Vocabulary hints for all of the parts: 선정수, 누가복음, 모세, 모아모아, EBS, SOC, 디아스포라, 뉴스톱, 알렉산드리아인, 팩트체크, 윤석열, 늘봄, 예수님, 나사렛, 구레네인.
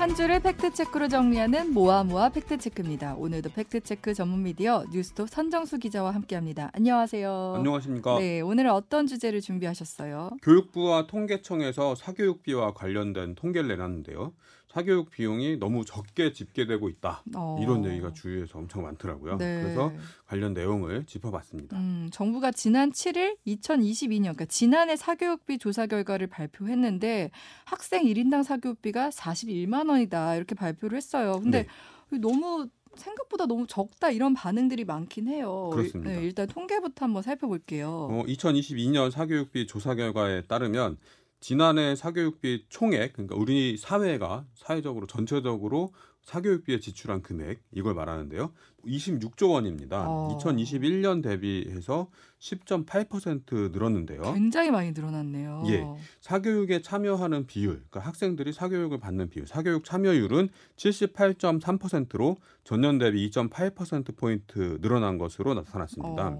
한 주를 팩트체크로 정리하는 모아모아 팩트체크입니다. 오늘도 팩트체크 전문 미디어 뉴스톱 선정수 기자와 함께합니다. 안녕하세요. 안녕하십니까. 네, 오늘은 어떤 주제를 준비하셨어요? 교육부와 통계청에서 사교육비와 관련된 통계를 내놨는데요. 사교육 비용이 너무 적게 집계되고 있다. 이런 얘기가 주위에서 엄청 많더라고요. 네. 그래서 관련 내용을 짚어봤습니다. 정부가 지난 7일 2022년, 그러니까 지난해 사교육비 조사 결과를 발표했는데 학생 1인당 사교육비가 41만 원이다 이렇게 발표를 했어요. 근데 네. 너무 생각보다 너무 적다 이런 반응들이 많긴 해요. 그렇습니다. 네, 일단 통계부터 한번 살펴볼게요. 2022년 사교육비 조사 결과에 따르면 지난해 사교육비 총액, 그러니까 우리 사회가 사회적으로 전체적으로 사교육비에 지출한 금액, 이걸 말하는데요. 26조 원입니다. 2021년 대비해서 10.8% 늘었는데요. 굉장히 많이 늘어났네요. 예, 사교육에 참여하는 비율, 그러니까 학생들이 사교육을 받는 비율, 사교육 참여율은 78.3%로 전년 대비 2.8%포인트 늘어난 것으로 나타났습니다.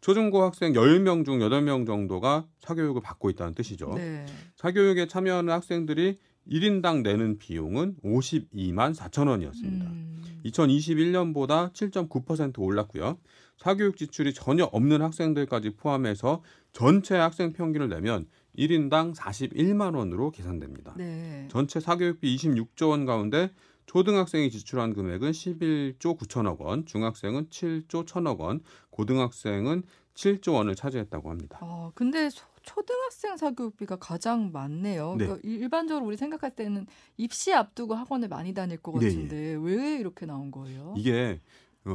초중고 학생 10명 중 8명 정도가 사교육을 받고 있다는 뜻이죠. 네. 사교육에 참여하는 학생들이 1인당 내는 비용은 52만 4천 원이었습니다. 2021년보다 7.9% 올랐고요. 사교육 지출이 전혀 없는 학생들까지 포함해서 전체 학생 평균을 내면 1인당 41만 원으로 계산됩니다. 네. 전체 사교육비 26조 원 가운데 초등학생이 지출한 금액은 11조 9천억 원, 중학생은 7조 1천억 원, 고등학생은 7조 원을 차지했다고 합니다. 근데 초등학생 사교육비가 가장 많네요. 네. 그러니까 일반적으로 우리 생각할 때는 입시 앞두고 학원을 많이 다닐 것 같은데 네. 왜 이렇게 나온 거예요? 이게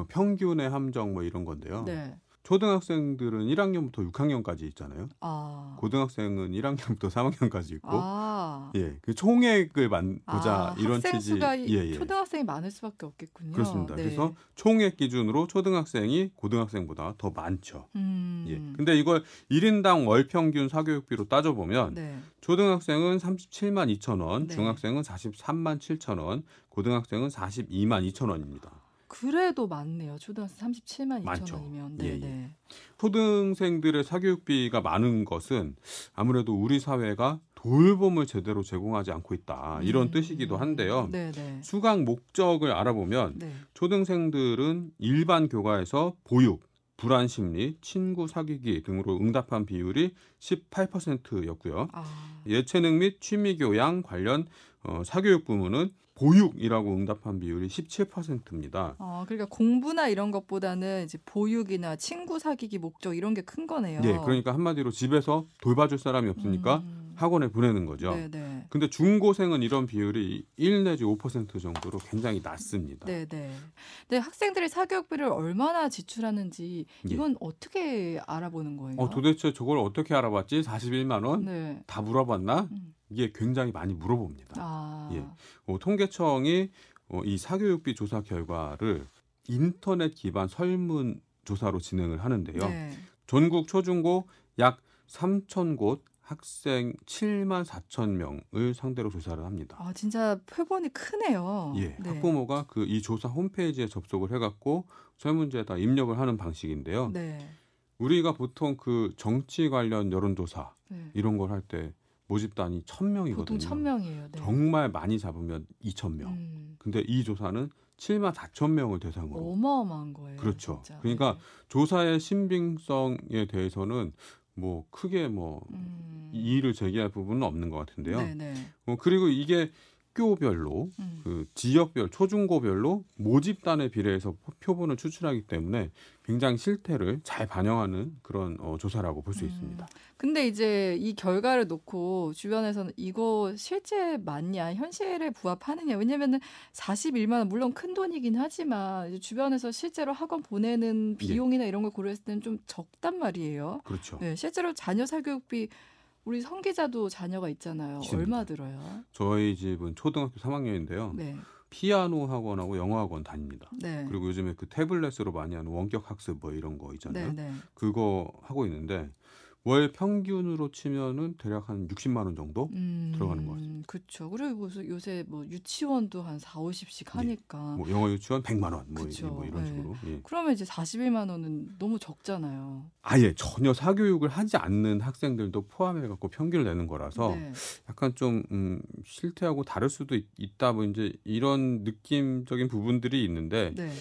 평균의 함정 뭐 이런 건데요. 네. 초등학생들은 1학년부터 6학년까지 있잖아요. 고등학생은 1학년부터 3학년까지 있고 예, 그 총액을 보자 이런 취지. 예, 예. 초등학생이 많을 수밖에 없겠군요. 그렇습니다. 네. 그래서 총액 기준으로 초등학생이 고등학생보다 더 많죠. 예. 근데 이걸 1인당 월 평균 사교육비로 따져보면 네. 초등학생은 37만 2천 원, 네. 중학생은 43만 7천 원, 고등학생은 42만 2천 원입니다. 그래도 많네요. 초등학생 37만 2천 원이면. 네, 예, 예. 초등생들의 사교육비가 많은 것은 아무래도 우리 사회가 돌봄을 제대로 제공하지 않고 있다. 이런 뜻이기도 한데요. 네네. 수강 목적을 알아보면 네. 초등생들은 일반 교과에서 보육, 불안심리, 친구 사귀기 등으로 응답한 비율이 18%였고요. 예체능 및 취미교양 관련 사교육 부문은 보육이라고 응답한 비율이 17%입니다. 그러니까 공부나 이런 것보다는 이제 보육이나 친구 사귀기 목적 이런 게 큰 거네요. 네, 그러니까 한마디로 집에서 돌봐줄 사람이 없으니까 학원에 보내는 거죠. 네네. 근데 중고생은 이런 비율이 1 내지 5% 정도로 굉장히 낮습니다. 네네. 근데 학생들이 사교육비를 얼마나 지출하는지 이건 예. 어떻게 알아보는 거예요? 도대체 저걸 어떻게 알아봤지? 41만 원? 네. 다 물어봤나? 이게 굉장히 많이 물어봅니다. 예. 통계청이 이 사교육비 조사 결과를 인터넷 기반 설문조사로 진행을 하는데요. 네. 전국 초중고 약 3천 곳 학생 7만 4천 명을 상대로 조사를 합니다. 진짜 표본이 크네요. 예, 네. 학부모가 이 조사 홈페이지에 접속을 해갖고 설문지에다 입력을 하는 방식인데요. 네. 우리가 보통 정치 관련 여론조사 네. 이런 걸 할 때 모집단이 1,000명이거든요. 보통 1,000명이에요. 네. 정말 많이 잡으면 2,000명. 근데 이 조사는 7만 4천 명을 대상으로. 어마어마한 거예요. 그렇죠. 진짜. 그러니까 네. 조사의 신빙성에 대해서는 크게 이의를 제기할 부분은 없는 것 같은데요. 네네. 그리고 이게 학교별로 지역별, 초중고별로 모집단에 비례해서 표본을 추출하기 때문에 굉장히 실태를 잘 반영하는 그런 조사라고 볼 수 있습니다. 근데 이제 이 결과를 놓고 주변에서는 이거 실제 맞냐, 현실에 부합하느냐. 왜냐면은 41만 원 물론 큰 돈이긴 하지만 이제 주변에서 실제로 학원 보내는 비용이나 네. 이런 걸 고려했을 때는 좀 적단 말이에요. 그렇죠. 네, 실제로 자녀 사교육비 우리 선 기자도 자녀가 있잖아요. 있습니다. 얼마 들어요? 저희 집은 초등학교 3학년인데요. 네. 피아노 학원하고 영어 학원 다닙니다. 네. 그리고 요즘에 태블릿으로 많이 하는 원격 학습 이런 거 있잖아요. 네, 네. 그거 하고 있는데 월 평균으로 치면은 대략 한 60만 원 정도 들어가는 것 같습니다. 그렇죠. 그리고 요새 뭐 유치원도 한 40~50씩 하니까. 예. 뭐 영어 유치원 100만 원 뭐 이런 식으로. 예. 그러면 이제 41만 원은 너무 적잖아요. 아예 전혀 사교육을 하지 않는 학생들도 포함해 갖고 평균을 내는 거라서 네. 약간 좀 실태하고 다를 수도 있다 뭐 이제 이런 느낌적인 부분들이 있는데 네.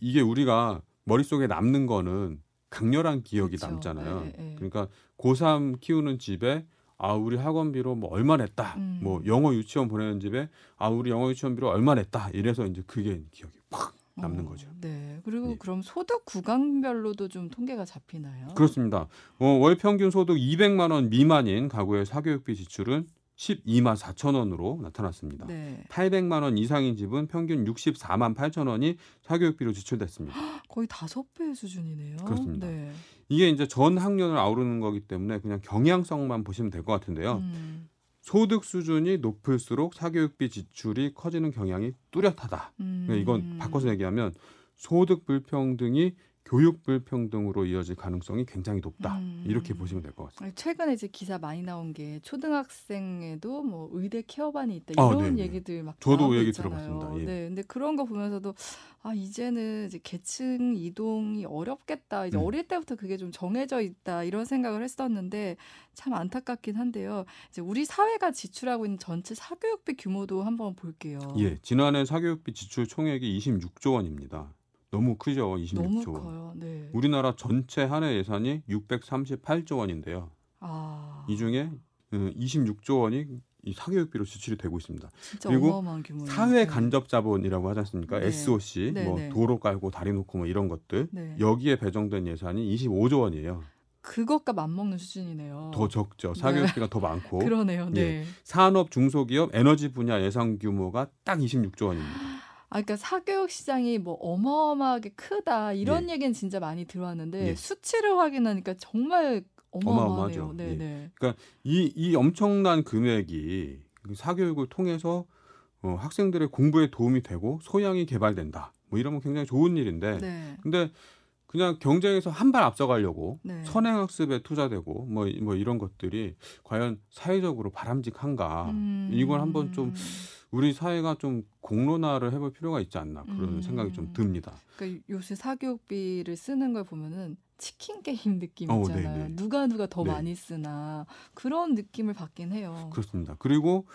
이게 우리가 머릿속에 남는 거는 강렬한 기억이 그렇죠. 남잖아요. 네, 네. 그러니까 고3 키우는 집에 아 우리 학원비로 뭐 얼마 냈다. 뭐 영어 유치원 보내는 집에 아 우리 영어 유치원비로 얼마 냈다. 이래서 이제 그게 기억이 팍 남는 거죠. 네. 그리고 예. 그럼 소득 구간별로도 좀 통계가 잡히나요? 그렇습니다. 월 평균 소득 200만 원 미만인 가구의 사교육비 지출은 12만 4천 원으로 나타났습니다. 네. 800만 원 이상인 집은 평균 64만 8천 원이 사교육비로 지출됐습니다. 거의 5배 수준이네요. 그렇습니다. 네. 이게 이제 전 학년을 아우르는 거기 때문에 그냥 경향성만 보시면 될 것 같은데요. 소득 수준이 높을수록 사교육비 지출이 커지는 경향이 뚜렷하다. 그러니까 이건 바꿔서 얘기하면 소득 불평등이 교육 불평등으로 이어질 가능성이 굉장히 높다. 이렇게 보시면 될 것 같습니다. 최근에 이제 기사 많이 나온 게 초등학생에도 뭐 의대 케어반이 있다. 이런 얘기들 막 저도 얘기 들어봤습니다. 예. 네, 근데 그런 거 보면서도 아 이제는 이제 계층 이동이 어렵겠다. 이제 어릴 때부터 그게 좀 정해져 있다. 이런 생각을 했었는데 참 안타깝긴 한데요. 이제 우리 사회가 지출하고 있는 전체 사교육비 규모도 한번 볼게요. 예, 지난해 사교육비 지출 총액이 26조 원입니다. 너무 크죠. 26조 원. 너무 커요. 네. 우리나라 전체 한 해 예산이 638조 원인데요. 아. 이 중에 26조 원이 사교육비로 지출이 되고 있습니다. 진짜 그리고 어마어마한 규모예요. 사회 간접 자본이라고 하지 않습니까? 네. SOC, 네, 뭐 네. 도로 깔고 다리 놓고 뭐 이런 것들. 네. 여기에 배정된 예산이 25조 원이에요. 그것과 맞먹는 수준이네요. 더 적죠. 사교육비가 네. 더 많고. 그러네요. 네. 예. 산업, 중소기업, 에너지 분야 예산 규모가 딱 26조 원입니다. 아, 그러니까 사교육 시장이 뭐 어마어마하게 크다 이런 예. 얘기는 진짜 많이 들어왔는데 예. 수치를 확인하니까 정말 어마어마하네요. 네, 예. 네. 그러니까 이 엄청난 금액이 사교육을 통해서 학생들의 공부에 도움이 되고 소양이 개발된다. 뭐 이러면 굉장히 좋은 일인데, 네. 근데 그냥 경쟁에서 한 발 앞서가려고 네. 선행학습에 투자되고 뭐 이런 것들이 과연 사회적으로 바람직한가? 이걸 한번 좀 우리 사회가 좀 공론화를 해볼 필요가 있지 않나 그런 생각이 좀 듭니다. 그러니까 요새 사교육비를 쓰는 걸 보면은 치킨 게임 느낌 있잖아요. 누가 더 네. 많이 쓰나 그런 느낌을 받긴 해요. 그렇습니다. 그리고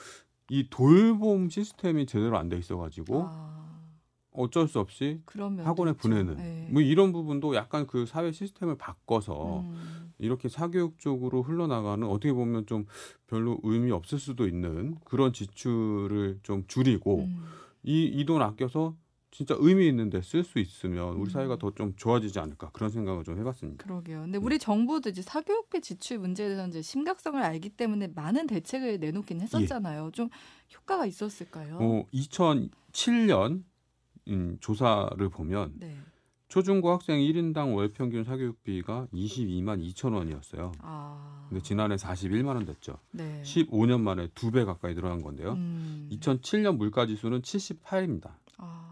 이 돌봄 시스템이 제대로 안 돼 있어가지고 어쩔 수 없이 학원에 보내는 네. 뭐 이런 부분도 약간 그 사회 시스템을 바꿔서 이렇게 사교육 쪽으로 흘러나가는 어떻게 보면 좀 별로 의미 없을 수도 있는 그런 지출을 좀 줄이고 이 돈 아껴서 진짜 의미 있는데 쓸 수 있으면 우리 사회가 더 좀 좋아지지 않을까 그런 생각을 좀 해봤습니다. 그러게요. 근데 우리 정부도 이제 사교육비 지출 문제에 대해서 이제 심각성을 알기 때문에 많은 대책을 내놓긴 했었잖아요. 예. 좀 효과가 있었을까요? 2007년 조사를 보면 네. 초중고 학생 1인당 월 평균 사교육비가 22만 2천 원이었어요. 근데 지난해 41만 원 됐죠. 네. 15년 만에 2배 가까이 늘어난 건데요. 2007년 물가지수는 78입니다.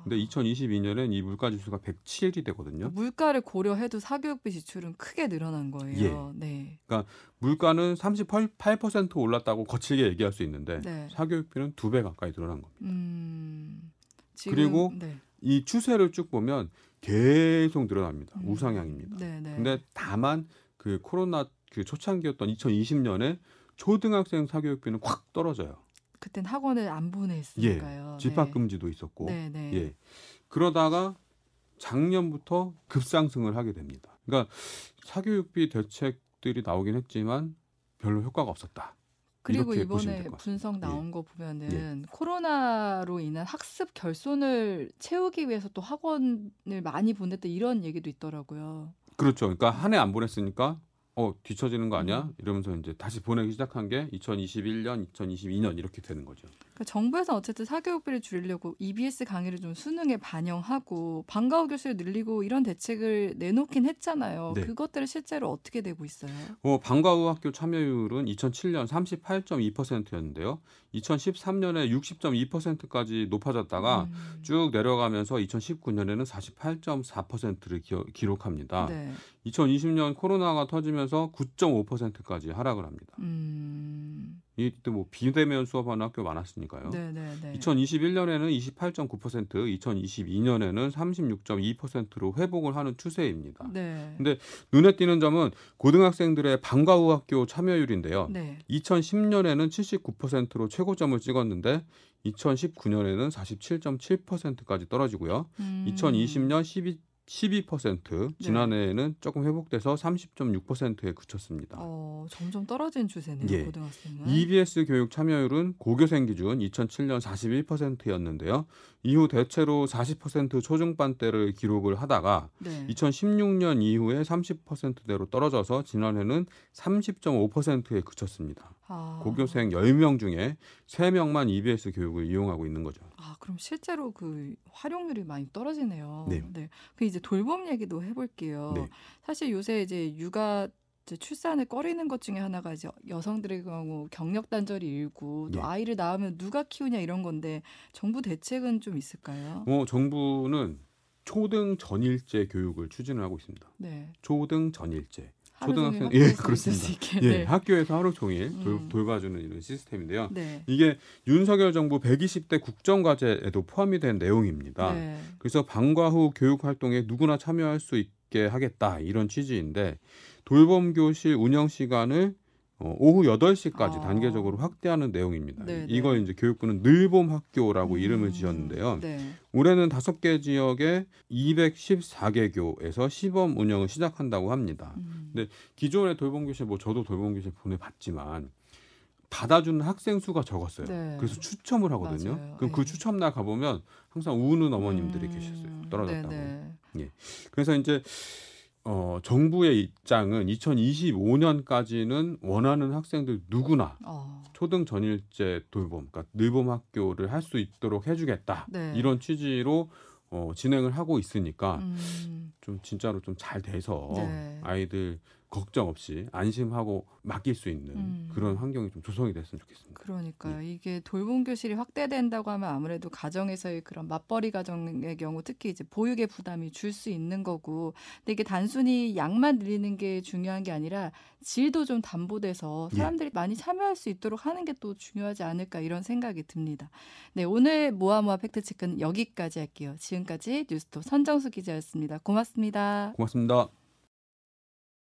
근데 2022년엔 이 물가지수가 107이 되거든요. 물가를 고려해도 사교육비 지출은 크게 늘어난 거예요. 예. 네. 그러니까 물가는 38% 올랐다고 거칠게 얘기할 수 있는데 네. 사교육비는 2배 가까이 늘어난 겁니다. 지금, 그리고 네. 이 추세를 쭉 보면 계속 늘어납니다. 우상향입니다. 네네. 근데 다만 그 코로나 그 초창기였던 2020년에 초등학생 사교육비는 확 떨어져요. 그땐 학원을 안 보냈으니까요. 예, 집합 금지도 네. 있었고, 네네. 예. 그러다가 작년부터 급상승을 하게 됩니다. 그러니까 사교육비 대책들이 나오긴 했지만 별로 효과가 없었다. 그리고 이번에 분석 나온 예. 거 보면은 예. 코로나로 인한 학습 결손을 채우기 위해서 또 학원을 많이 보냈다 이런 얘기도 있더라고요. 그렇죠. 그러니까 한 해 안 보냈으니까 뒤처지는 거 아니야? 이러면서 이제 다시 보내기 시작한 게 2021년, 2022년 이렇게 되는 거죠. 그러니까 정부에서 어쨌든 사교육비를 줄이려고 EBS 강의를 좀 수능에 반영하고 방과후 교수를 늘리고 이런 대책을 내놓긴 했잖아요. 네. 그것들을 실제로 어떻게 되고 있어요? 방과후 학교 참여율은 2007년 38.2%였는데요. 2013년에 60.2%까지 높아졌다가 쭉 내려가면서 2019년에는 48.4%를 기록합니다. 네. 2020년 코로나가 터지면서 9.5%까지 하락을 합니다. 이때 비대면 수업하는 학교 많았으니까요. 네네네. 2021년에는 28.9%, 2022년에는 36.2%로 회복을 하는 추세입니다. 그런데 네. 눈에 띄는 점은 고등학생들의 방과후 학교 참여율인데요. 네. 2010년에는 79%로 최고점을 찍었는데 2019년에는 47.7%까지 떨어지고요. 2020년 12%, 지난해에는 네. 조금 회복돼서 30.6%에 그쳤습니다. 점점 떨어진 추세네요. 예. 고등학생은. EBS 교육 참여율은 고교생 기준 2007년 41%였는데요. 이후 대체로 40% 초중반대를 기록을 하다가 네. 2016년 이후에 30%대로 떨어져서 지난해는 30.5%에 그쳤습니다. 고교생 10명 중에 3명만 EBS 교육을 이용하고 있는 거죠. 그럼 실제로 그 활용률이 많이 떨어지네요. 네. 네. 그 이제 돌봄 얘기도 해볼게요. 네. 사실 요새 이제 육아 출산을 꺼리는 것 중에 하나가 이제 여성들의 경우 경력 단절이 일고 또 네. 아이를 낳으면 누가 키우냐 이런 건데 정부 대책은 좀 있을까요? 정부는 초등 전일제 교육을 추진을 하고 있습니다. 네. 초등 전일제. 초등학생 예 그렇습니다. 네. 예 학교에서 하루 종일 돌봐주는 이런 시스템인데요. 네. 이게 윤석열 정부 120대 국정과제에도 포함이 된 내용입니다. 네. 그래서 방과후 교육 활동에 누구나 참여할 수 있게 하겠다 이런 취지인데 돌봄 교실 운영 시간을 오후 8시까지 단계적으로 확대하는 내용입니다. 네네. 이걸 이제 교육부는 늘봄 학교라고 이름을 지었는데요. 네. 올해는 5개 지역의 214개 교에서 시범 운영을 시작한다고 합니다. 근데 기존의 돌봄 교실 저도 돌봄 교실 보내봤지만 받아주는 학생 수가 적었어요. 네. 그래서 추첨을 하거든요. 맞아요. 그럼 네. 그 추첨 날 가보면 항상 우는 어머님들이 계셨어요. 떨어졌다고. 예. 그래서 이제 정부의 입장은 2025년까지는 원하는 학생들 누구나 초등 전일제 돌봄, 그러니까 늘봄 학교를 할 수 있도록 해주겠다. 네. 이런 취지로 진행을 하고 있으니까 좀 진짜로 좀 잘 돼서 네. 아이들 걱정 없이 안심하고 맡길 수 있는 그런 환경이 좀 조성이 됐으면 좋겠습니다. 그러니까요. 네. 이게 돌봄 교실이 확대된다고 하면 아무래도 가정에서의 그런 맞벌이 가정의 경우 특히 이제 보육의 부담이 줄 수 있는 거고 근데 이게 단순히 양만 늘리는 게 중요한 게 아니라 질도 좀 담보돼서 사람들이 네. 많이 참여할 수 있도록 하는 게 또 중요하지 않을까 이런 생각이 듭니다. 네, 오늘 모아모아 팩트체크는 여기까지 할게요. 지금까지 뉴스톱 선정수 기자였습니다. 고맙습니다. 고맙습니다.